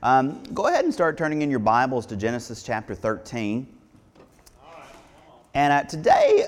Go ahead and start turning in your Bibles to Genesis chapter 13. And today,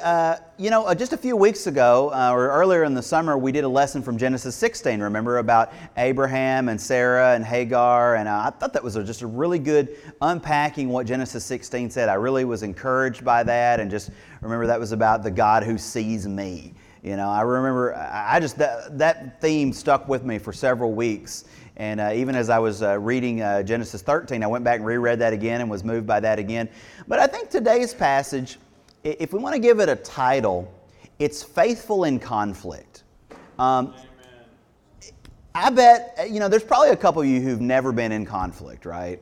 just a few weeks ago, or earlier in the summer, we did a lesson from Genesis 16, remember, about Abraham and Sarah and Hagar, and I thought that was just a really good unpacking what Genesis 16 said. I really was encouraged by that, and just remember that was about the God who sees me. You know, I remember, that theme stuck with me for several weeks. And even as I was reading Genesis 13, I went back and reread that again and was moved by that again. But I think today's passage, if we want to give it a title, it's Faithful in Conflict. I bet, there's probably a couple of you who've never been in conflict, right?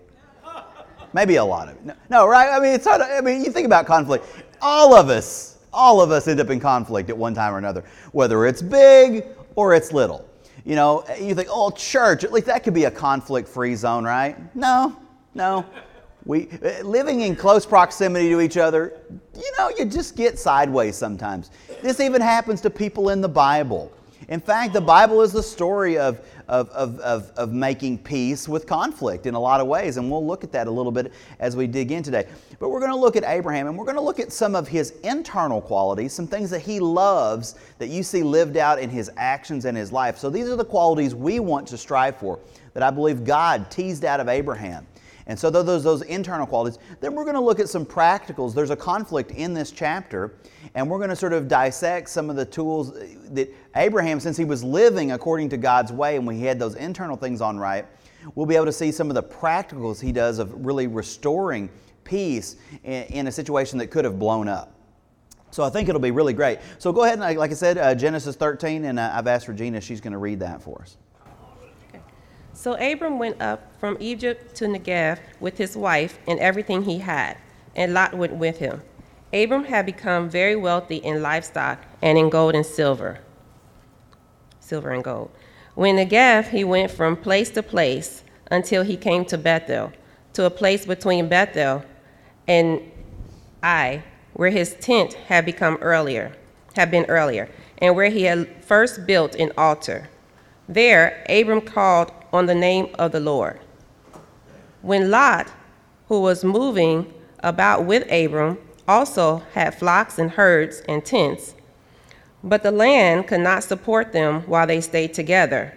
Maybe a lot of it. No, right? I mean, you think about conflict. All of us end up in conflict at one time or another, whether it's big or it's little. You know, you think, oh, church, at least that could be a conflict-free zone, right? No. We living in close proximity to each other, you just get sideways sometimes. This even happens to people in the Bible. In fact, the Bible is the story of making peace with conflict in a lot of ways, and we'll look at that a little bit as we dig in today. But we're going to look at Abraham, and we're going to look at some of his internal qualities, some things that he loves that you see lived out in his actions and his life. So these are the qualities we want to strive for that I believe God teased out of Abraham. And so those internal qualities, then we're going to look at some practicals. There's a conflict in this chapter, and we're going to sort of dissect some of the tools that Abraham, since he was living according to God's way and he had those internal things on right, we'll be able to see some of the practicals he does of really restoring peace in a situation that could have blown up. So I think it'll be really great. So go ahead and, like I said, Genesis 13, and I've asked Regina, she's going to read that for us. So Abram went up from Egypt to Negev with his wife and everything he had, and Lot went with him. Abram had become very wealthy in livestock and in gold and silver and gold. When Negev, he went from place to place until he came to Bethel, to a place between Bethel and Ai, where his tent had been earlier, and where he had first built an altar. There, Abram called on the name of the Lord. When Lot, who was moving about with Abram, also had flocks and herds and tents, but the land could not support them while they stayed together,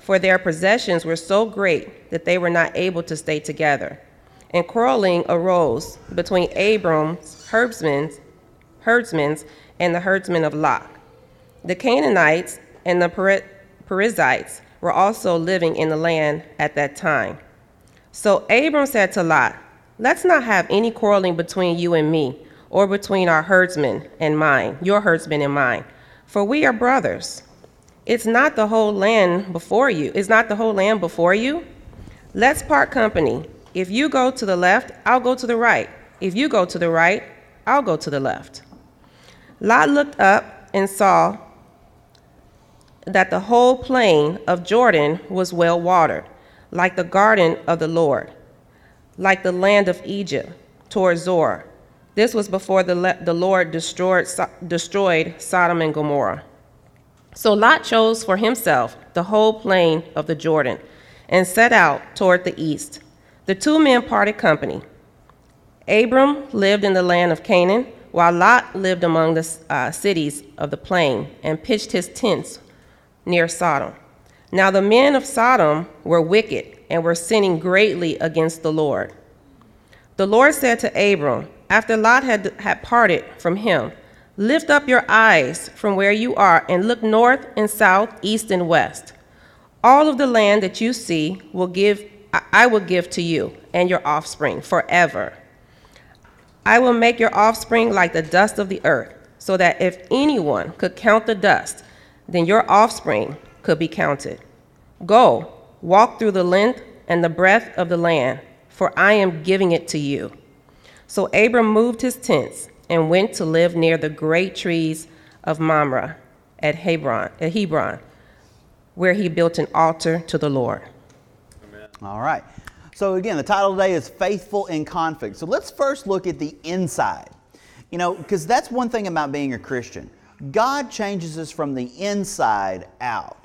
for their possessions were so great that they were not able to stay together. And quarreling arose between Abram's herdsmen and the herdsmen of Lot. The Canaanites and the Perizzites were also living in the land at that time. So Abram said to Lot, "Let's not have any quarreling between you and me, or between our herdsmen and mine, your herdsmen and mine, for we are brothers. Is not the whole land before you? Let's part company. If you go to the left, I'll go to the right. If you go to the right, I'll go to the left." Lot looked up and saw that the whole plain of Jordan was well watered, like the garden of the Lord, like the land of Egypt, toward Zoar. This was before the Lord destroyed Sodom and Gomorrah. So Lot chose for himself the whole plain of the Jordan and set out toward the east. The two men parted company. Abram lived in the land of Canaan, while Lot lived among the cities of the plain and pitched his tents near Sodom. Now the men of Sodom were wicked and were sinning greatly against the Lord. The Lord said to Abram, after Lot had parted from him, "Lift up your eyes from where you are and look north and south, east and west. All of the land that you see I will give to you and your offspring forever. I will make your offspring like the dust of the earth, so that if anyone could count the dust, then your offspring could be counted. Go, walk through the length and the breadth of the land, for I am giving it to you." So Abram moved his tents and went to live near the great trees of Mamre at Hebron, where he built an altar to the Lord. Amen. All right. So again, the title today is Faithful in Conflict. So let's first look at the inside. Because that's one thing about being a Christian. God changes us from the inside out.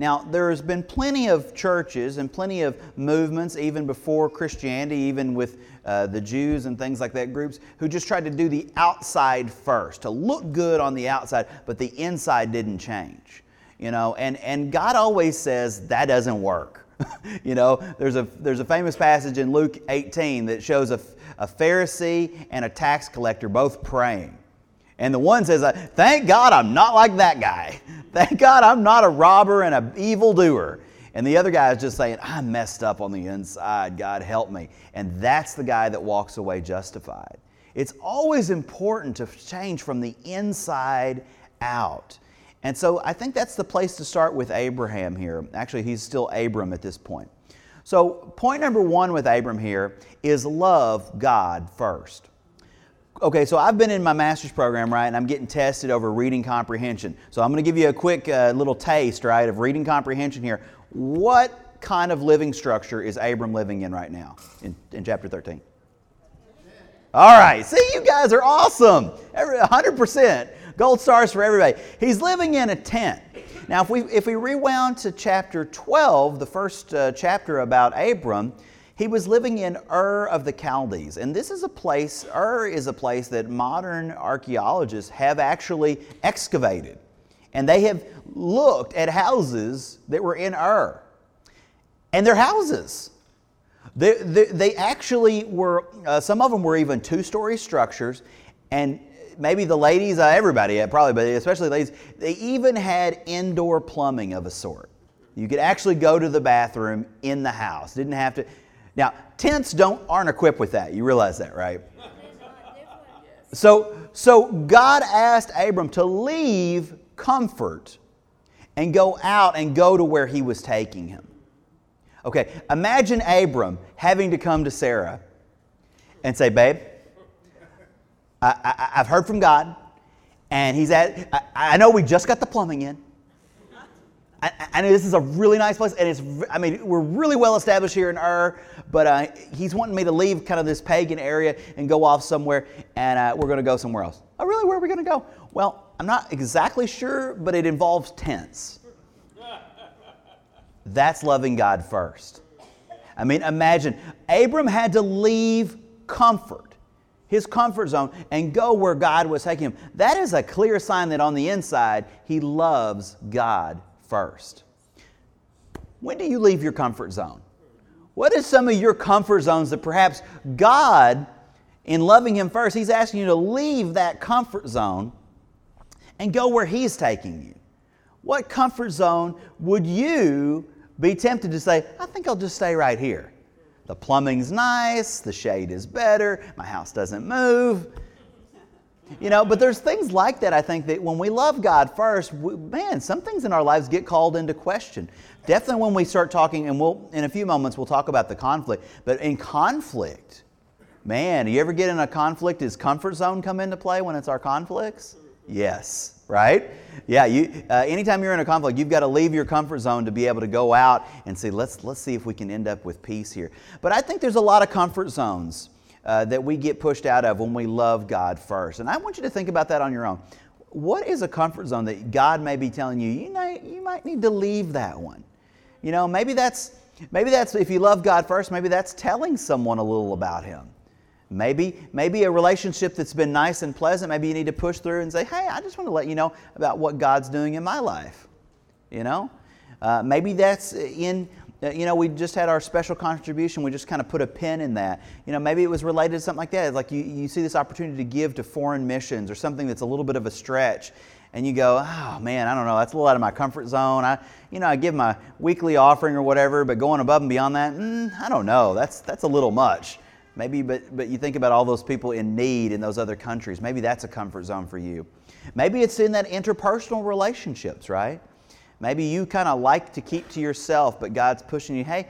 Now, there has been plenty of churches and plenty of movements, even before Christianity, even with the Jews and things like that, groups who just tried to do the outside first, to look good on the outside, but the inside didn't change. You know, and God always says that doesn't work. You know, there's a famous passage in Luke 18 that shows a Pharisee and a tax collector both praying. And the one says, thank God I'm not like that guy. Thank God I'm not a robber and an evildoer. And the other guy is just saying, I messed up on the inside. God help me. And that's the guy that walks away justified. It's always important to change from the inside out. And so I think that's the place to start with Abraham here. Actually, he's still Abram at this point. So point number one with Abram here is love God first. Okay, so I've been in my master's program, right, and I'm getting tested over reading comprehension. So I'm going to give you a quick little taste, right, of reading comprehension here. What kind of living structure is Abram living in right now in chapter 13? All right, see, you guys are awesome. 100%. Gold stars for everybody. He's living in a tent. Now, if we rewound to chapter 12, the first chapter about Abram, he was living in Ur of the Chaldees. And this is a place, Ur is a place that modern archaeologists have actually excavated. And they have looked at houses that were in Ur. And they're houses. They actually were, some of them were even two-story structures. And maybe the ladies, everybody probably, but especially ladies, they even had indoor plumbing of a sort. You could actually go to the bathroom in the house. Didn't have to... Now, tents aren't equipped with that. You realize that, right? So God asked Abram to leave comfort and go out and go to where he was taking him. Okay, imagine Abram having to come to Sarah and say, babe, I've heard from God, and I know we just got the plumbing in. I know this is a really nice place, and we're really well established here in Ur, but he's wanting me to leave kind of this pagan area and go off somewhere, and we're going to go somewhere else. Oh, really? Where are we going to go? Well, I'm not exactly sure, but it involves tents. That's loving God first. I mean, imagine, Abram had to leave comfort, his comfort zone, and go where God was taking him. That is a clear sign that on the inside, he loves God first. When do you leave your comfort zone? What is some of your comfort zones that perhaps God, in loving Him first, He's asking you to leave that comfort zone and go where He's taking you? What comfort zone would you be tempted to say, I think I'll just stay right here. The plumbing's nice, the shade is better, my house doesn't move. You know, but there's things like that, I think, that when we love God first, some things in our lives get called into question. Definitely when we start talking, and in a few moments we'll talk about the conflict, but in conflict, you ever get in a conflict? Does comfort zone come into play when it's our conflicts? Yes, right? Yeah, anytime you're in a conflict, you've got to leave your comfort zone to be able to go out and say, let's see if we can end up with peace here. But I think there's a lot of comfort zones that we get pushed out of when we love God first. And I want you to think about that on your own. What is a comfort zone that God may be telling you, you might need to leave that one? You know, maybe that's if you love God first, maybe that's telling someone a little about Him. Maybe a relationship that's been nice and pleasant, maybe you need to push through and say, hey, I just want to let you know about what God's doing in my life. You know? Maybe that's in... You know, we just had our special contribution. We just kind of put a pin in that. You know, maybe it was related to something like that. It's like you see this opportunity to give to foreign missions or something that's a little bit of a stretch. And you go, oh, man, I don't know. That's a little out of my comfort zone. I give my weekly offering or whatever, but going above and beyond that, I don't know. That's a little much. Maybe, but you think about all those people in need in those other countries. Maybe that's a comfort zone for you. Maybe it's in that interpersonal relationships, right? Maybe you kind of like to keep to yourself, but God's pushing you, hey,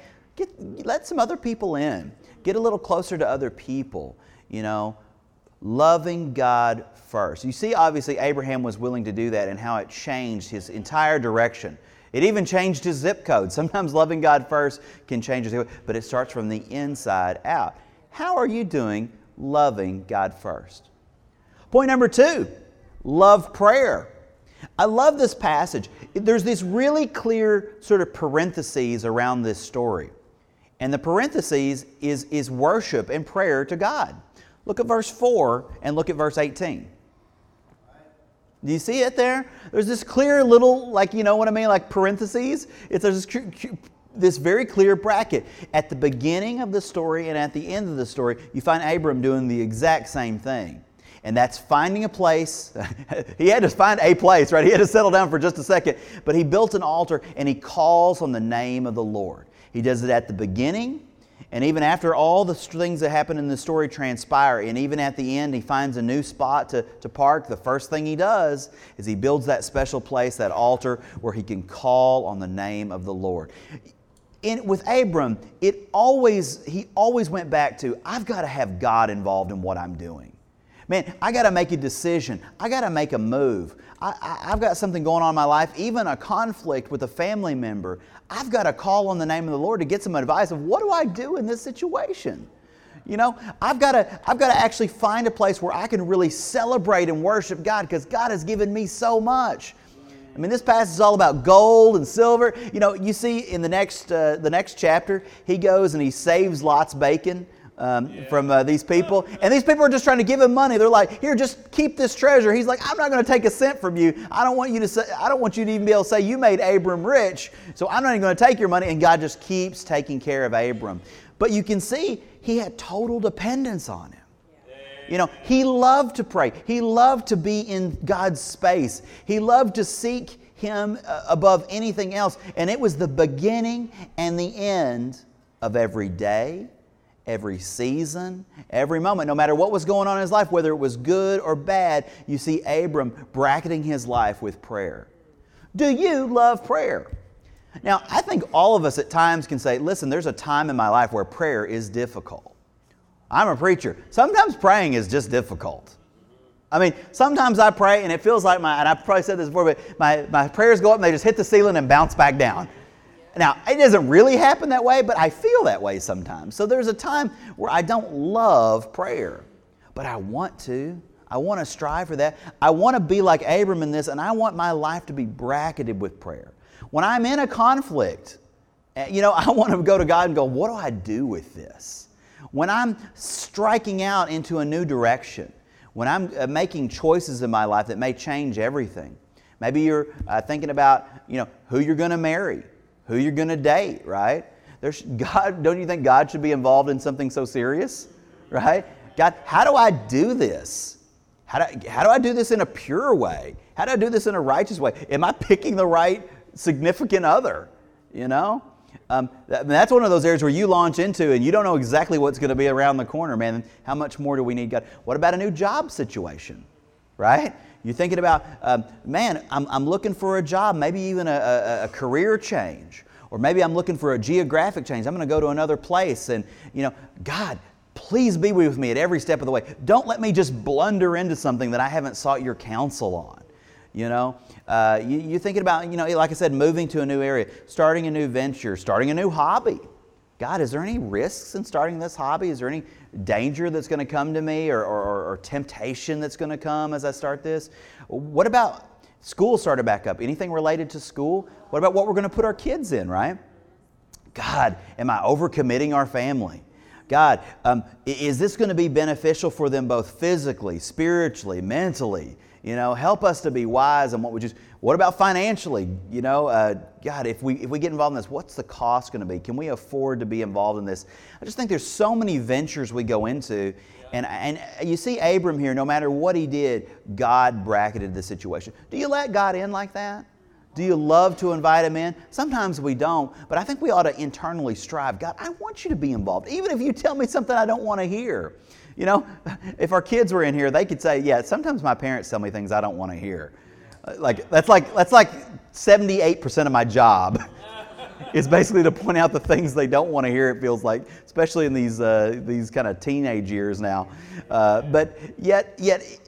let some other people in. Get a little closer to other people, you know. Loving God first. You see, obviously, Abraham was willing to do that and how it changed his entire direction. It even changed his zip code. Sometimes loving God first can change his zip code, but it starts from the inside out. How are you doing loving God first? Point number 2, love prayer. I love this passage. There's this really clear sort of parentheses around this story. And the parentheses is worship and prayer to God. Look at verse 4 and look at verse 18. Do you see it there? There's this clear little, like, you know what I mean, like parentheses. It's this very clear bracket. At the beginning of the story and at the end of the story, you find Abram doing the exact same thing. And that's finding a place. He had to find a place, right? He had to settle down for just a second. But he built an altar and he calls on the name of the Lord. He does it at the beginning. And even after all the things that happen in the story transpire, and even at the end he finds a new spot to park, the first thing he does is he builds that special place, that altar, where he can call on the name of the Lord. With Abram, he always went back to, I've got to have God involved in what I'm doing. Man, I got to make a decision. I got to make a move. I've got something going on in my life, even a conflict with a family member. I've got to call on the name of the Lord to get some advice of what do I do in this situation? You know, I've got to actually find a place where I can really celebrate and worship God because God has given me so much. I mean, this passage is all about gold and silver. You know, you see in the next chapter, he goes and he saves Lot's bacon. From these people. And these people are just trying to give him money. They're like, here, just keep this treasure. He's like, I'm not going to take a cent from you. I don't want you to even be able to say you made Abram rich, so I'm not even going to take your money. And God just keeps taking care of Abram. But you can see he had total dependence on him. You know, he loved to pray. He loved to be in God's space. He loved to seek Him above anything else. And it was the beginning and the end of every day, every season, every moment, no matter what was going on in his life, whether it was good or bad, you see Abram bracketing his life with prayer. Do you love prayer? Now, I think all of us at times can say, listen, there's a time in my life where prayer is difficult. I'm a preacher. Sometimes praying is just difficult. I mean, sometimes I pray and it feels like and I've probably said this before, but my prayers go up and they just hit the ceiling and bounce back down. Now, it doesn't really happen that way, but I feel that way sometimes. So there's a time where I don't love prayer, but I want to. I want to strive for that. I want to be like Abram in this, and I want my life to be bracketed with prayer. When I'm in a conflict, you know, I want to go to God and go, what do I do with this? When I'm striking out into a new direction, when I'm making choices in my life that may change everything, maybe you're thinking about, you know, who you're going to marry, who you're going to date, right? Don't you think God should be involved in something so serious, right? God, how do I do this? How do I do this in a pure way? How do I do this in a righteous way? Am I picking the right significant other, you know? That's one of those areas where you launch into and you don't know exactly what's going to be around the corner, man. How much more do we need God? What about a new job situation, right? You're thinking about, I'm looking for a job, maybe even a career change, or maybe I'm looking for a geographic change. I'm going to go to another place, and, you know, God, please be with me at every step of the way. Don't let me just blunder into something that I haven't sought your counsel on, you know. You're thinking about, you know, like I said, moving to a new area, starting a new venture, starting a new hobby. God, is there any risks in starting this hobby? Is there any danger that's going to come to me or temptation that's going to come as I start this? What about school started back up? Anything related to school? What about what we're going to put our kids in, right? God, am I overcommitting our family? God, is this going to be beneficial for them both physically, spiritually, mentally? You know, help us to be wise in what we choose. What about financially? You know, God, if we get involved in this, what's the cost going to be? Can we afford to be involved in this? I just think there's so many ventures we go into. And you see Abram here, no matter what he did, God bracketed the situation. Do you let God in like that? Do you love to invite Him in? Sometimes we don't, but I think we ought to internally strive. God, I want you to be involved, even if you tell me something I don't want to hear. You know, if our kids were in here, they could say, yeah, sometimes my parents tell me things I don't want to hear. That's like 78% of my job is basically to point out the things they don't want to hear, it feels like, especially in these kind of teenage years now. But yet,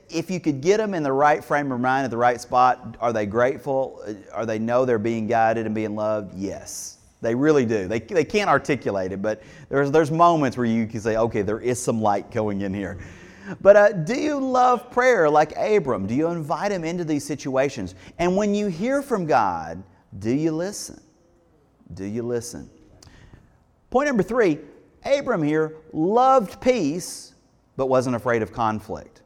if you could get them in the right frame of mind at the right spot, are they grateful? Are they know they're being guided and being loved? Yes. They really do. They can't articulate it, but there's moments where you can say, okay, there is some light going in here. But do you love prayer like Abram? Do you invite him into these situations? And when you hear from God, do you listen? Do you listen? Point number 3, Abram here loved peace, but wasn't afraid of conflict.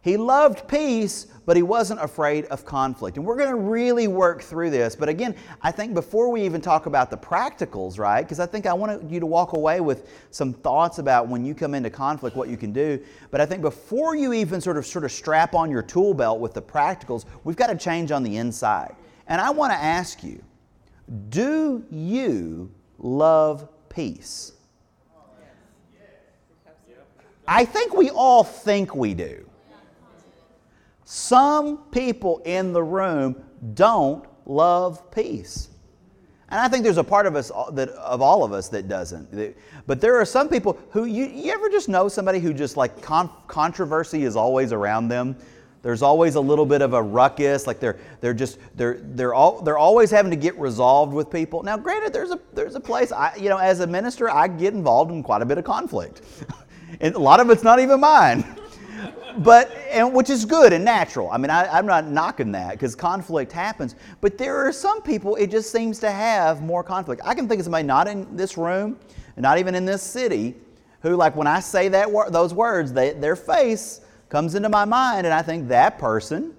He loved peace, but he wasn't afraid of conflict. And we're going to really work through this. But again, I think before we even talk about the practicals, right? Because I think I want you to walk away with some thoughts about when you come into conflict, what you can do. But I think before you even sort of strap on your tool belt with the practicals, we've got to change on the inside. And I want to ask you, do you love peace? I think we all think we do. Some people in the room don't love peace. And I think there's a part of us, that of all of us, that doesn't. But there are some people who, you ever just know somebody who just like controversy is always around them? There's always a little bit of a ruckus, like they're always having to get resolved with people. Now, granted, there's a place, as a minister, I get involved in quite a bit of conflict. And a lot of it's not even mine. But which is good and natural. I mean, I'm not knocking that because conflict happens. But there are some people, it just seems to have more conflict. I can think of somebody not in this room, not even in this city, who like when I say those words, their face comes into my mind and I think that person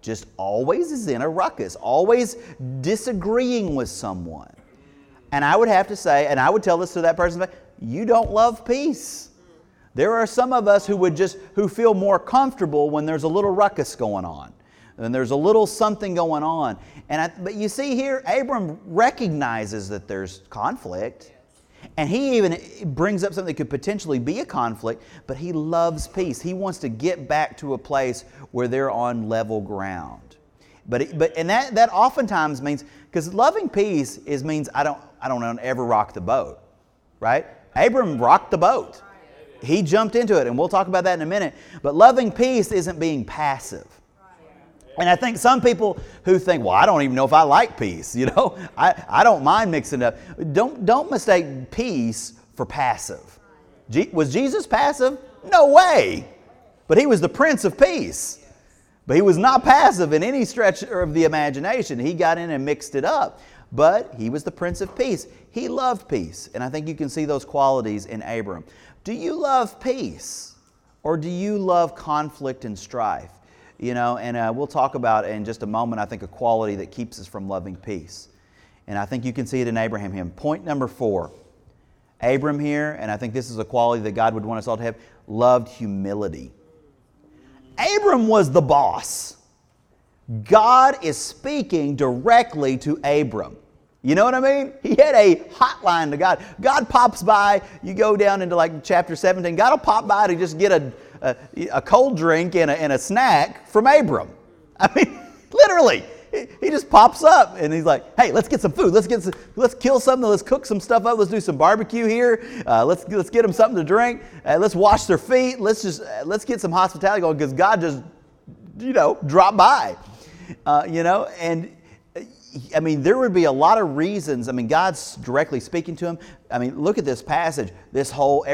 just always is in a ruckus, always disagreeing with someone. And I would have to say, and I would tell this to that person, you don't love peace. There are some of us who feel more comfortable when there's a little ruckus going on, and there's a little something going on. But you see here, Abram recognizes that there's conflict, and he even brings up something that could potentially be a conflict, but he loves peace. He wants to get back to a place where they're on level ground. But that oftentimes means, because loving peace means I don't ever rock the boat, right? Abram rocked the boat. He jumped into it, and we'll talk about that in a minute. But loving peace isn't being passive. And I think some people who think, well, I don't even know if I like peace, I don't mind mixing it up. Don't mistake peace for passive. Was Jesus passive? No way. But he was the Prince of Peace. But he was not passive in any stretch of the imagination. He got in and mixed it up. But he was the Prince of Peace. He loved peace. And I think you can see those qualities in Abram. Do you love peace, or do you love conflict and strife? And we'll talk about in just a moment, I think, a quality that keeps us from loving peace. And I think you can see it in Abraham here. Point number 4, Abram here, and I think this is a quality that God would want us all to have, loved humility. Abram was the boss. God is speaking directly to Abram. You know what I mean? He had a hotline to God. God pops by. You go down into like chapter 17. God will pop by to just get a cold drink and a snack from Abram. I mean, literally. He just pops up and he's like, hey, let's get some food. Let's kill something. Let's cook some stuff up. Let's do some barbecue here. Let's get them something to drink. Let's wash their feet. Let's get some hospitality going because God just, dropped by. I mean, there would be a lot of reasons. I mean, God's directly speaking to him. I mean, look at this passage. This whole,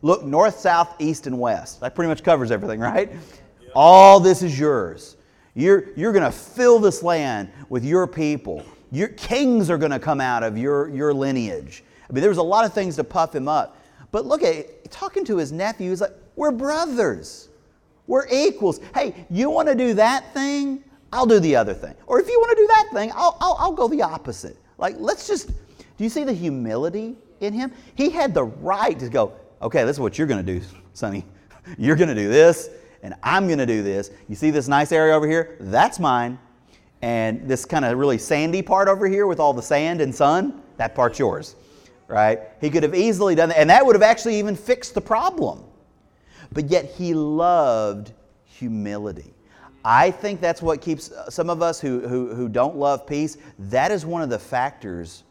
look, north, south, east, and west. That pretty much covers everything, right? Yeah. All this is yours. You're going to fill this land with your people. Your kings are going to come out of your lineage. I mean, there was a lot of things to puff him up. But look at it. Talking to his nephew, he's like, we're brothers. We're equals. Hey, you want to do that thing? I'll do the other thing. Or if you want to do that thing, I'll go the opposite. Like, do you see the humility in him? He had the right to go, okay, this is what you're going to do, sonny. You're going to do this, and I'm going to do this. You see this nice area over here? That's mine. And this kind of really sandy part over here with all the sand and sun, that part's yours, right? He could have easily done that, and that would have actually even fixed the problem. But yet he loved humility. I think that's what keeps some of us who don't love peace. That is one of the factors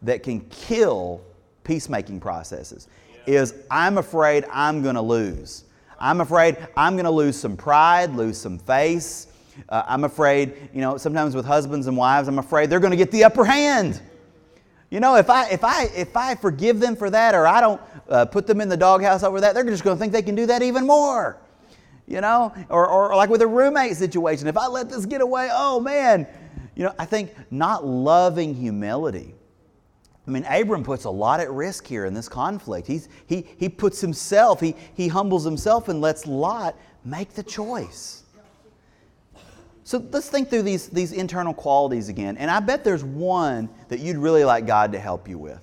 that can kill peacemaking processes. Yeah. Is I'm afraid I'm going to lose. I'm afraid I'm going to lose some pride, lose some face. I'm afraid, sometimes with husbands and wives, I'm afraid they're going to get the upper hand. You know, if I forgive them for that, or I don't put them in the doghouse over that, they're just going to think they can do that even more. You know, or like with a roommate situation. If I let this get away, oh man. You know, I think not loving humility. I mean, Abram puts a lot at risk here in this conflict. He puts himself, he humbles himself and lets Lot make the choice. So let's think through these internal qualities again. And I bet there's one that you'd really like God to help you with.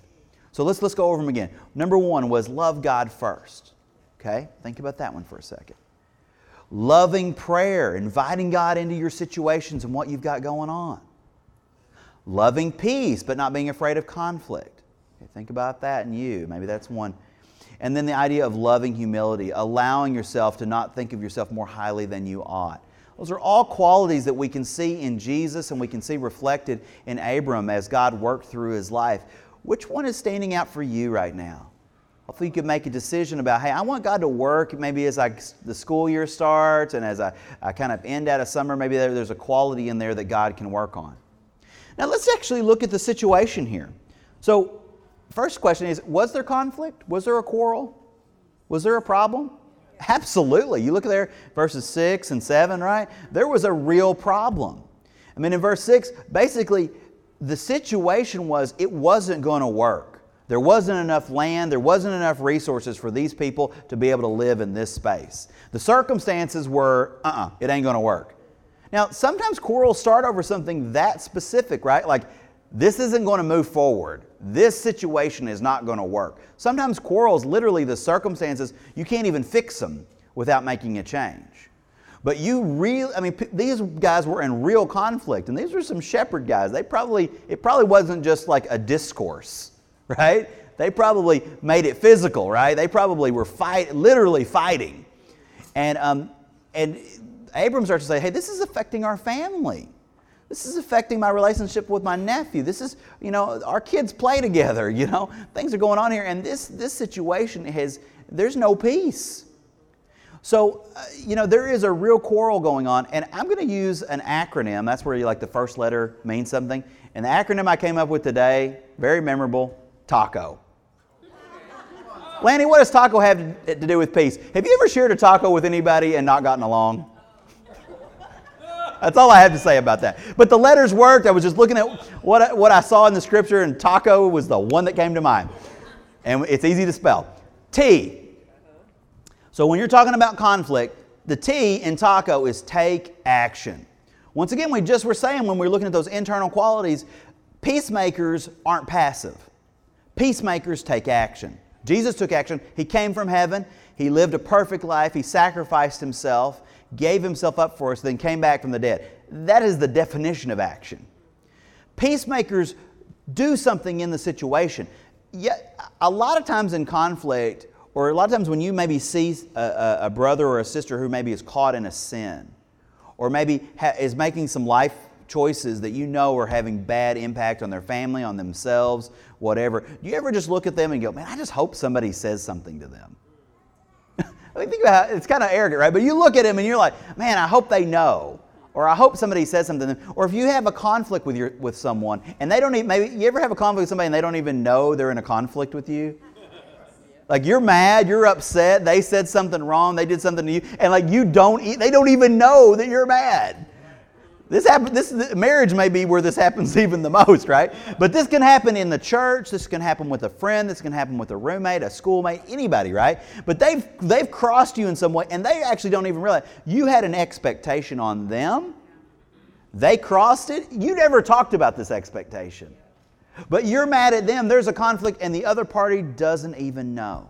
So let's go over them again. Number one was love God first. Okay? Think about that one for a second. Loving prayer, inviting God into your situations and what you've got going on. Loving peace, but not being afraid of conflict. Okay, think about that in you. Maybe that's one. And then the idea of loving humility, allowing yourself to not think of yourself more highly than you ought. Those are all qualities that we can see in Jesus and we can see reflected in Abram as God worked through his life. Which one is standing out for you right now? Hopefully you can make a decision about, hey, I want God to work maybe as the school year starts and as I kind of end out of summer, maybe there's a quality in there that God can work on. Now let's actually look at the situation here. So, first question is, was there conflict? Was there a quarrel? Was there a problem? Absolutely. You look there, verses 6 and 7, right? There was a real problem. I mean, in verse 6, basically, the situation was it wasn't going to work. There wasn't enough land, there wasn't enough resources for these people to be able to live in this space. The circumstances were, it ain't going to work. Now, sometimes quarrels start over something that specific, right? Like, this isn't going to move forward. This situation is not going to work. Sometimes quarrels, literally the circumstances, you can't even fix them without making a change. But these guys were in real conflict, and these were some shepherd guys. It probably wasn't just like a discourse, right? They probably made it physical, right? They probably were literally fighting. And Abram starts to say, hey, this is affecting our family. This is affecting my relationship with my nephew. This is, you know, our kids play together, you know. Things are going on here. And this situation there's no peace. So, you know, there is a real quarrel going on. And I'm going to use an acronym. That's where the first letter means something. And the acronym I came up with today, very memorable, TACO. Lannie, what does TACO have to do with peace? Have you ever shared a taco with anybody and not gotten along? That's all I have to say about that. But the letters worked. I was just looking at what I saw in the scripture, and taco was the one that came to mind. And it's easy to spell. T. So when you're talking about conflict, the T in taco is take action. Once again, we just were saying when we were looking at those internal qualities, peacemakers aren't passive. Peacemakers take action. Jesus took action. He came from heaven. He lived a perfect life. He sacrificed himself, gave himself up for us, then came back from the dead. That is the definition of action. Peacemakers do something in the situation. Yet, a lot of times in conflict, or a lot of times when you maybe see a brother or a sister who maybe is caught in a sin, or maybe is making some life choices that you know are having bad impact on their family, on themselves, whatever, do you ever just look at them and go, man, I just hope somebody says something to them? I mean, think about how it's kind of arrogant, right? But you look at him and you're like, man, I hope they know, or I hope somebody says something to them. Or if you have a conflict with someone and they don't even, maybe you ever have a conflict with somebody and they don't even know they're in a conflict with you? Like you're mad, you're upset, they said something wrong, they did something to you, and like they don't even know that you're mad. This marriage may be where this happens even the most, right? But this can happen in the church. This can happen with a friend. This can happen with a roommate, a schoolmate, anybody, right? But they've crossed you in some way, and they actually don't even realize you had an expectation on them. They crossed it. You never talked about this expectation. But you're mad at them. There's a conflict, and the other party doesn't even know.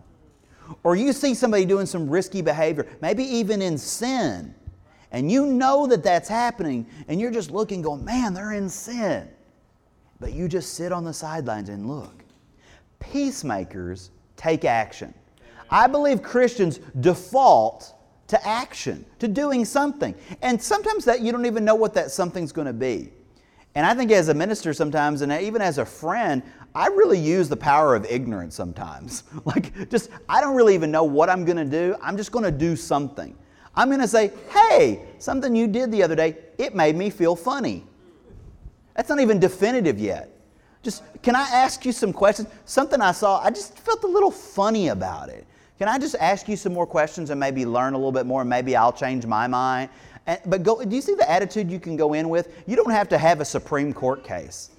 Or you see somebody doing some risky behavior, maybe even in sin, and you know that that's happening, and you're just looking going, man, they're in sin. But you just sit on the sidelines and look. Peacemakers take action. I believe Christians default to action, to doing something. And sometimes that you don't even know what that something's going to be. And I think as a minister sometimes, and even as a friend, I really use the power of ignorance sometimes. I don't really even know what I'm going to do. I'm just going to do something. I'm going to say, hey, something you did the other day, it made me feel funny. That's not even definitive yet. Just, can I ask you some questions? Something I saw, I just felt a little funny about it. Can I just ask you some more questions and maybe learn a little bit more and maybe I'll change my mind? But do you see the attitude you can go in with? You don't have to have a Supreme Court case.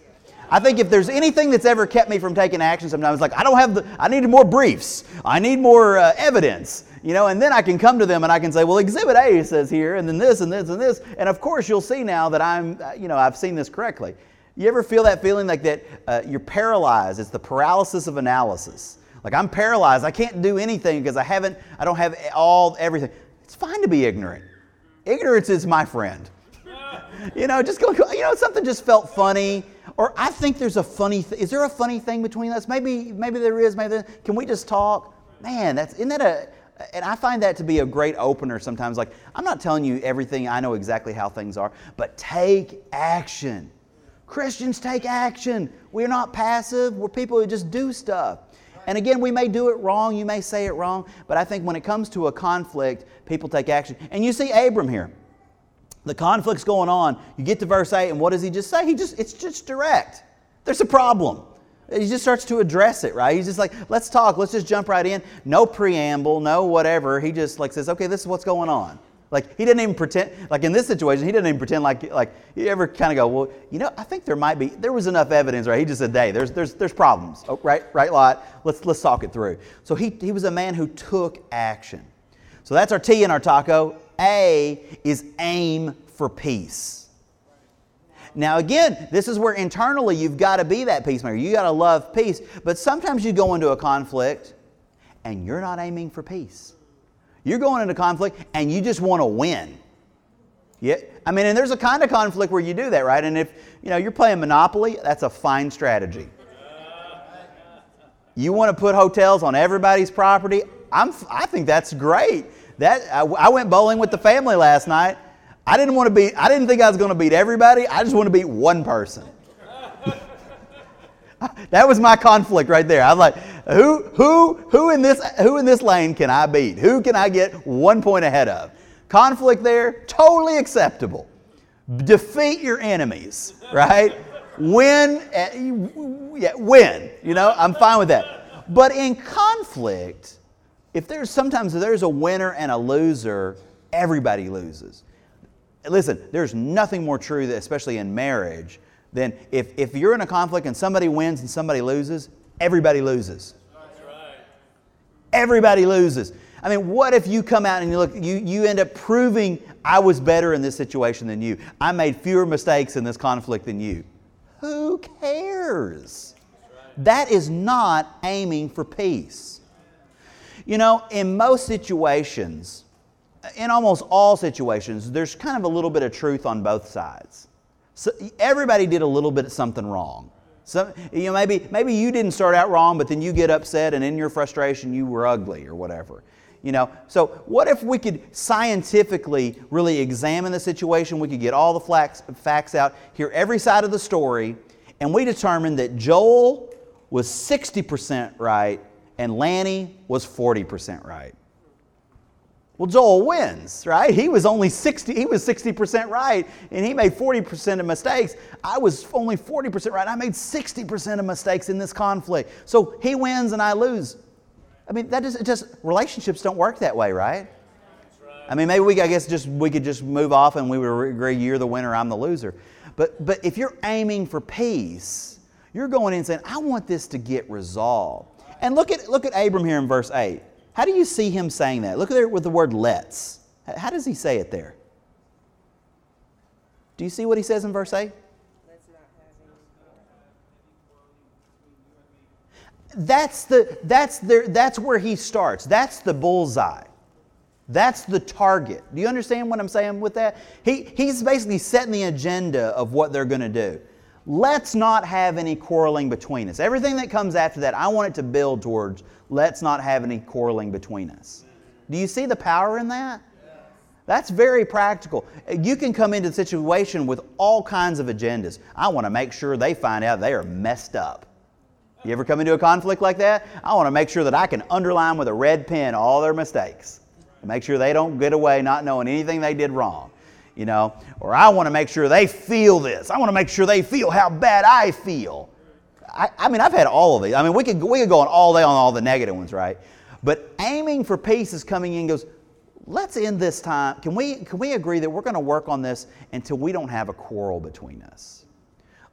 I think if there's anything that's ever kept me from taking action sometimes, it's like, I need more briefs. I need more evidence, and then I can come to them and I can say, well, Exhibit A says here, and then this and this and this. And of course, you'll see now that I've seen this correctly. You ever feel that feeling like that you're paralyzed? It's the paralysis of analysis. Like I'm paralyzed. I can't do anything because I don't have everything. It's fine to be ignorant. Ignorance is my friend. Just go, something just felt funny. Or I think there's a funny thing. Is there a funny thing between us? Maybe there is. Maybe there isn't. Can we just talk? Man, and I find that to be a great opener sometimes. Like, I'm not telling you everything. I know exactly how things are. But take action. Christians take action. We're not passive. We're people who just do stuff. And again, we may do it wrong. You may say it wrong. But I think when it comes to a conflict, people take action. And you see Abram here. The conflict's going on. You get to verse 8, and what does he just say? It's just direct. There's a problem. He just starts to address it, right? He's just like, let's talk. Let's just jump right in. No preamble, no whatever. He just like says, okay, this is what's going on. Like he didn't even pretend. Like in this situation, he didn't even pretend like you ever kind of go, well, I think there was enough evidence, right? He just said, hey, there's problems, oh, right, Lot. Let's talk it through. So he was a man who took action. So that's our tea and our taco. A is aim for peace. Now again, this is where internally you've got to be that peacemaker. You've got to love peace. But sometimes you go into a conflict and you're not aiming for peace. You're going into conflict and you just want to win. Yeah, and there's a kind of conflict where you do that, right? And if you're playing Monopoly, that's a fine strategy. You want to put hotels on everybody's property? I think that's great. I went bowling with the family last night. I didn't think I was going to beat everybody. I just want to beat one person. That was my conflict right there. I was like, who in this lane can I beat? Who can I get 1 point ahead of? Conflict there, totally acceptable. Defeat your enemies, right? Win. I'm fine with that. But in conflict, sometimes if there's a winner and a loser, everybody loses. Listen, there's nothing more true, especially in marriage, than if you're in a conflict and somebody wins and somebody loses, everybody loses. That's right. Everybody loses. What if you come out and you end up proving I was better in this situation than you? I made fewer mistakes in this conflict than you. Who cares? Right. That is not aiming for peace. In most situations, in almost all situations, there's kind of a little bit of truth on both sides. So everybody did a little bit of something wrong. So, maybe you didn't start out wrong, but then you get upset and in your frustration you were ugly or whatever. So what if we could scientifically really examine the situation? We could get all the facts out, hear every side of the story, and we determined that Joel was 60% right and Lannie was 40% right. Well, Joel wins, right? He was only 60. He was 60% right, and he made 40% of mistakes. I was only 40% right. I made 60% of mistakes in this conflict. So he wins and I lose. Relationships don't work that way, right? That's right. We could just move off and we would agree you're the winner, I'm the loser. But if you're aiming for peace, you're going in and saying, I want this to get resolved. And look at Abram here in verse 8. How do you see him saying that? Look at there with the word let's. How does he say it there? Do you see what he says in verse 8? That's where he starts. That's the bullseye. That's the target. Do you understand what I'm saying with that? He's basically setting the agenda of what they're going to do. Let's not have any quarreling between us. Everything that comes after that, I want it to build towards let's not have any quarreling between us. Do you see the power in that? Yeah. That's very practical. You can come into the situation with all kinds of agendas. I want to make sure they find out they are messed up. You ever come into a conflict like that? I want to make sure that I can underline with a red pen all their mistakes. Make sure they don't get away not knowing anything they did wrong. Or I want to make sure they feel this. I want to make sure they feel how bad I feel. I mean, I've had all of these. I mean, we could go on all day on all the negative ones, right? But aiming for peace is coming in and goes, let's end this time. Can we agree that we're going to work on this until we don't have a quarrel between us?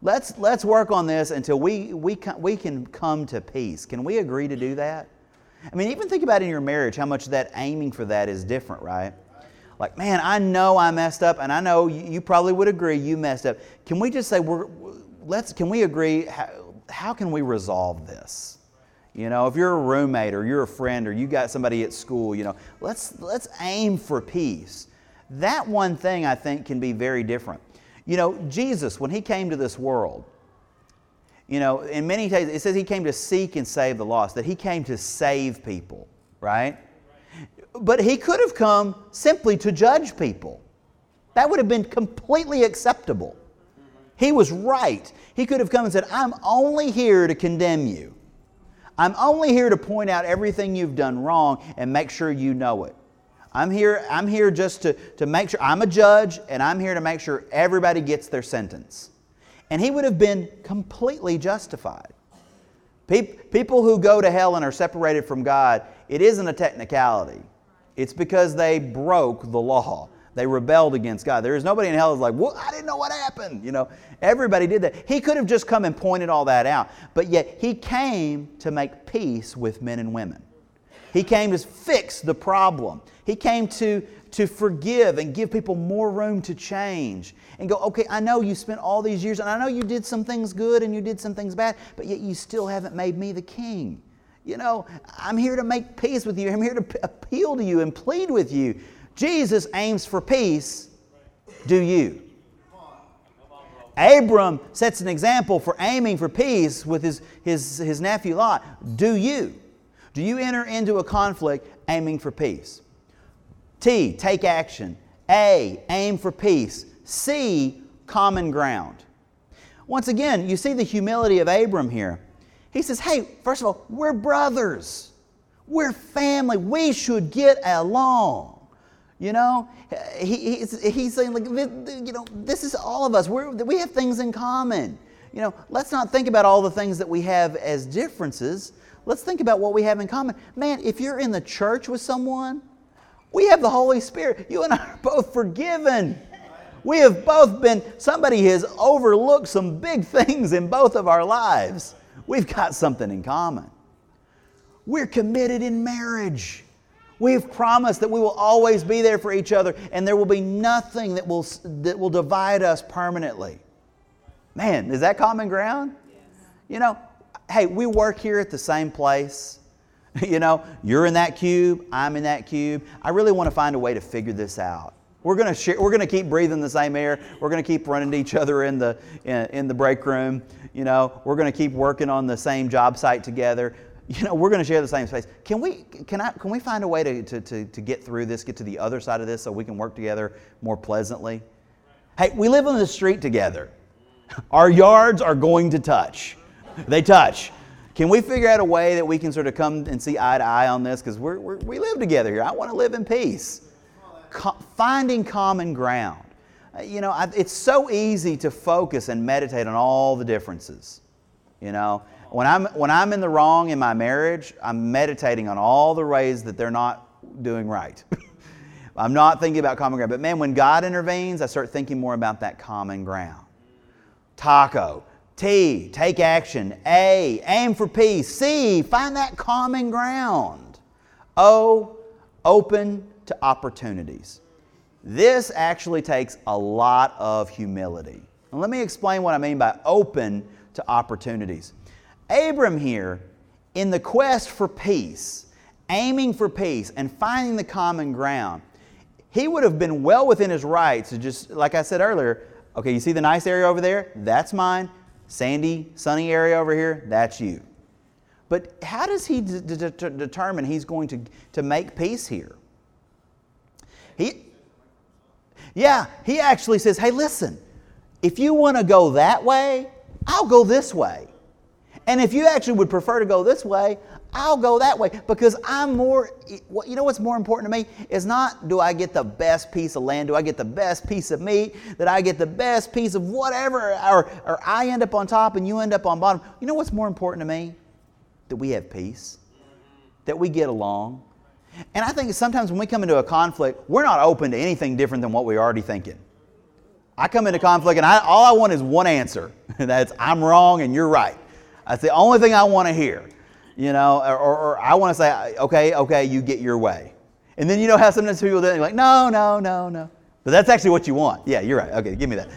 Let's work on this until we can come to peace. Can we agree to do that? I mean, even think about in your marriage how much that aiming for that is different, right? Like, man, I know I messed up, and I know you probably would agree you messed up. Can we just say can we agree how can we resolve this? You know, if you're a roommate or you're a friend or you got somebody at school, you know, let's aim for peace. That one thing I think can be very different. You know, Jesus, when he came to this world, you know, in many cases, it says he came to seek and save the lost, that he came to save people, right? But he could have come simply to judge people. That would have been completely acceptable. He was right. He could have come and said, I'm only here to condemn you. I'm only here to point out everything you've done wrong and make sure you know it. I'm here just to make sure I'm a judge, and I'm here to make sure everybody gets their sentence. And he would have been completely justified. People who go to hell and are separated from God, it isn't a technicality. It's because they broke the law. They rebelled against God. There is nobody in hell who's like, well, I didn't know what happened. You know, everybody did that. He could have just come and pointed all that out. But yet he came to make peace with men and women. He came to fix the problem. He came to forgive and give people more room to change and go, okay, I know you spent all these years and I know you did some things good and you did some things bad, but yet you still haven't made me the king. You know, I'm here to make peace with you. I'm here to appeal to you and plead with you. Jesus aims for peace. Do you? Abram sets an example for aiming for peace with his nephew Lot. Do you? Do you enter into a conflict aiming for peace? T, take action. A, aim for peace. C, common ground. Once again, you see the humility of Abram here. He says, hey, first of all, we're brothers. We're family. We should get along. You know, he's saying, like, you know, this is all of us. We have things in common. You know, let's not think about all the things that we have as differences. Let's think about what we have in common. Man, if you're in the church with someone, we have the Holy Spirit. You and I are both forgiven. We have both been, somebody has overlooked some big things in both of our lives. We've got something in common. We're committed in marriage. We've promised that we will always be there for each other and there will be nothing that will divide us permanently. Man, is that common ground? Yes. You know, hey, we work here at the same place. You know, you're in that cube, I'm in that cube. I really want to find a way to figure this out. We're going to keep breathing the same air. We're going to keep running to each other in the break room. You know, we're going to keep working on the same job site together. You know, we're going to share the same space. Can we find a way to get through this, get to the other side of this so we can work together more pleasantly? Hey, we live on the street together. Our yards are going to touch. They touch. Can we figure out a way that we can sort of come and see eye to eye on this? Because we live together here. I want to live in peace. Finding common ground. You know, it's so easy to focus and meditate on all the differences. You know, when I'm in the wrong in my marriage, I'm meditating on all the ways that they're not doing right. I'm not thinking about common ground. But man, when God intervenes, I start thinking more about that common ground. Taco. T, take action. A, aim for peace. C, find that common ground. O, open to opportunities. This actually takes a lot of humility. And let me explain what I mean by open to opportunities. Abram here, in the quest for peace, aiming for peace and finding the common ground, he would have been well within his rights to just, like I said earlier, okay, you see the nice area over there? That's mine. Sandy, sunny area over here, that's you. But how does he determine he's going to make peace here? He actually says, hey, listen, if you want to go that way, I'll go this way. And if you actually would prefer to go this way, I'll go that way because I'm more, you know what's more important to me? It's not do I get the best piece of land, do I get the best piece of meat, that I get the best piece of whatever, or I end up on top and you end up on bottom. You know what's more important to me? That we have peace, that we get along. And I think sometimes when we come into a conflict, we're not open to anything different than what we're already thinking. I come into conflict and all I want is one answer. That's I'm wrong and you're right. That's the only thing I want to hear. You know, or I want to say, okay, you get your way. And then you know how sometimes people do it, like, no. But that's actually what you want. Yeah, you're right. Okay, give me that.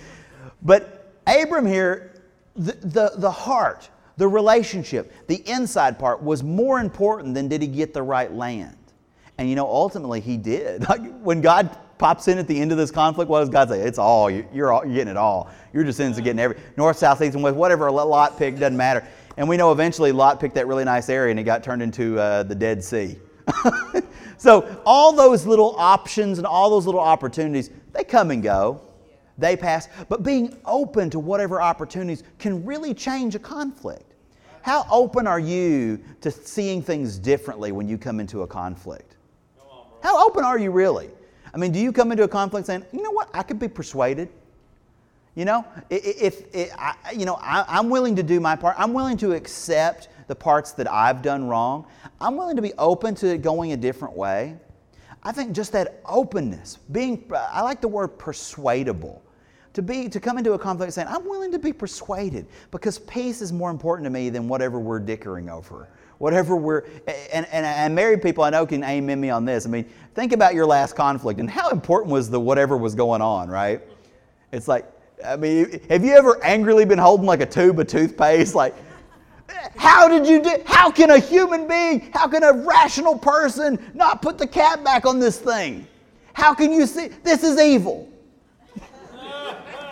But Abram here, the heart, the relationship, the inside part was more important than did he get the right land. And you know, ultimately he did. Like when God pops in at the end of this conflict, what does God say? It's all, you're getting it all. Your descendants are getting every, north, south, east, and west, whatever Lot picked, doesn't matter. And we know eventually Lot picked that really nice area and it got turned into the Dead Sea. So all those little options and all those little opportunities, they come and go. They pass. But being open to whatever opportunities can really change a conflict. How open are you to seeing things differently when you come into a conflict? How open are you really? I mean, do you come into a conflict saying, you know what, I could be persuaded. You know, I'm willing to do my part. I'm willing to accept the parts that I've done wrong. I'm willing to be open to going a different way. I think just that openness, I like the word persuadable, to come into a conflict saying, I'm willing to be persuaded because peace is more important to me than whatever we're dickering over. And married people I know can amen me on this. I mean, think about your last conflict and how important was the whatever was going on, right? It's like, I mean, have you ever angrily been holding like a tube of toothpaste? Like, how can a human being, how can a rational person not put the cap back on this thing? How can you see, this is evil.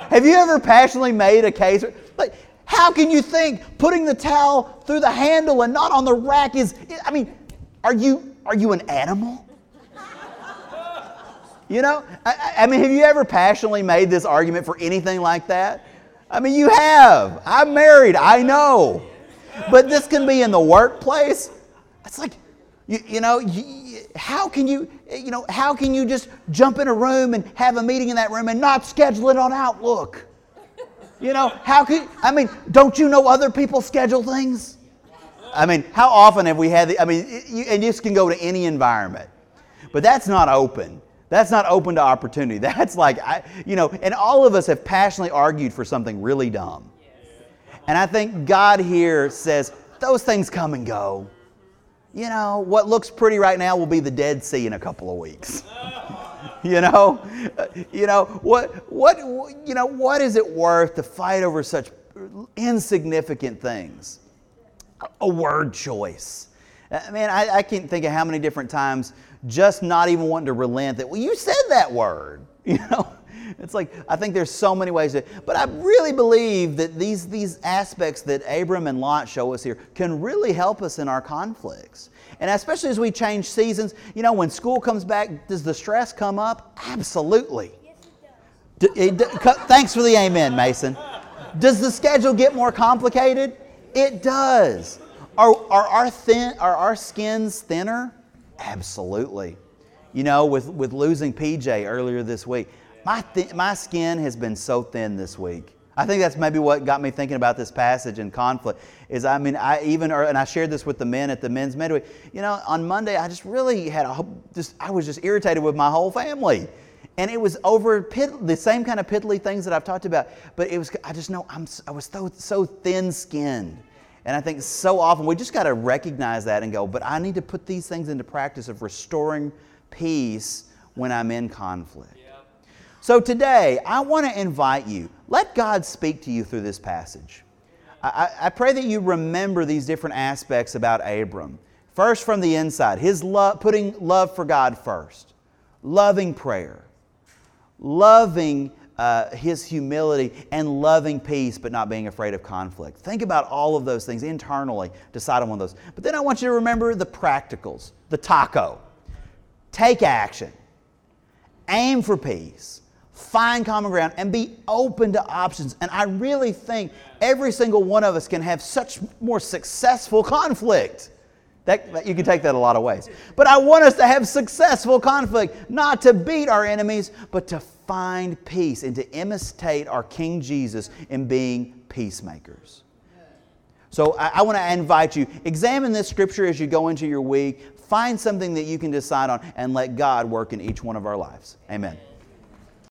Have you ever passionately made a case? Like, how can you think putting the towel through the handle and not on the rack is, I mean, are you an animal? You know, I mean, have you ever passionately made this argument for anything like that? I mean, you have. I'm married, I know. But this can be in the workplace. It's like, how can you just jump in a room and have a meeting in that room and not schedule it on Outlook? You know, don't you know other people schedule things? I mean, how often have we had, and this can go to any environment. But that's not open. That's not open to opportunity. That's like, and all of us have passionately argued for something really dumb. And I think God here says, those things come and go. You know, what looks pretty right now will be the Dead Sea in a couple of weeks. What is it worth to fight over such insignificant things? A word choice. Man, I can't think of how many different times just not even wanting to relent that, well, you said that word, you know. It's like, I think there's so many ways to, but I really believe that these aspects that Abram and Lot show us here can really help us in our conflicts. And especially as we change seasons, you know, when school comes back, does the stress come up? Absolutely. Yes, it does. Thanks for the amen, Mason. Does the schedule get more complicated? It does. Are our skins thinner? Absolutely. You know, with losing PJ earlier this week, my skin has been so thin this week. I think that's maybe what got me thinking about this passage in conflict is, I mean, I shared this with the men at the men's midweek. You know, on Monday, I just really I was just irritated with my whole family. And it was over the same kind of piddly things that I've talked about. But it was, I just know I was so thin-skinned. And I think so often we just got to recognize that and go, but I need to put these things into practice of restoring peace when I'm in conflict. Yeah. So today, I want to invite you, let God speak to you through this passage. I pray that you remember these different aspects about Abram. First, from the inside, his love, putting love for God first, loving prayer, loving his humility, and loving peace, but not being afraid of conflict. Think about all of those things internally. Decide on one of those. But then I want you to remember the practicals, the taco. Take action. Aim for peace. Find common ground and be open to options. And I really think every single one of us can have such more successful conflict That, you can take that a lot of ways. But I want us to have successful conflict, not to beat our enemies, but to find peace and to imitate our King Jesus in being peacemakers. So I want to invite you, examine this scripture as you go into your week. Find something that you can decide on and let God work in each one of our lives. Amen.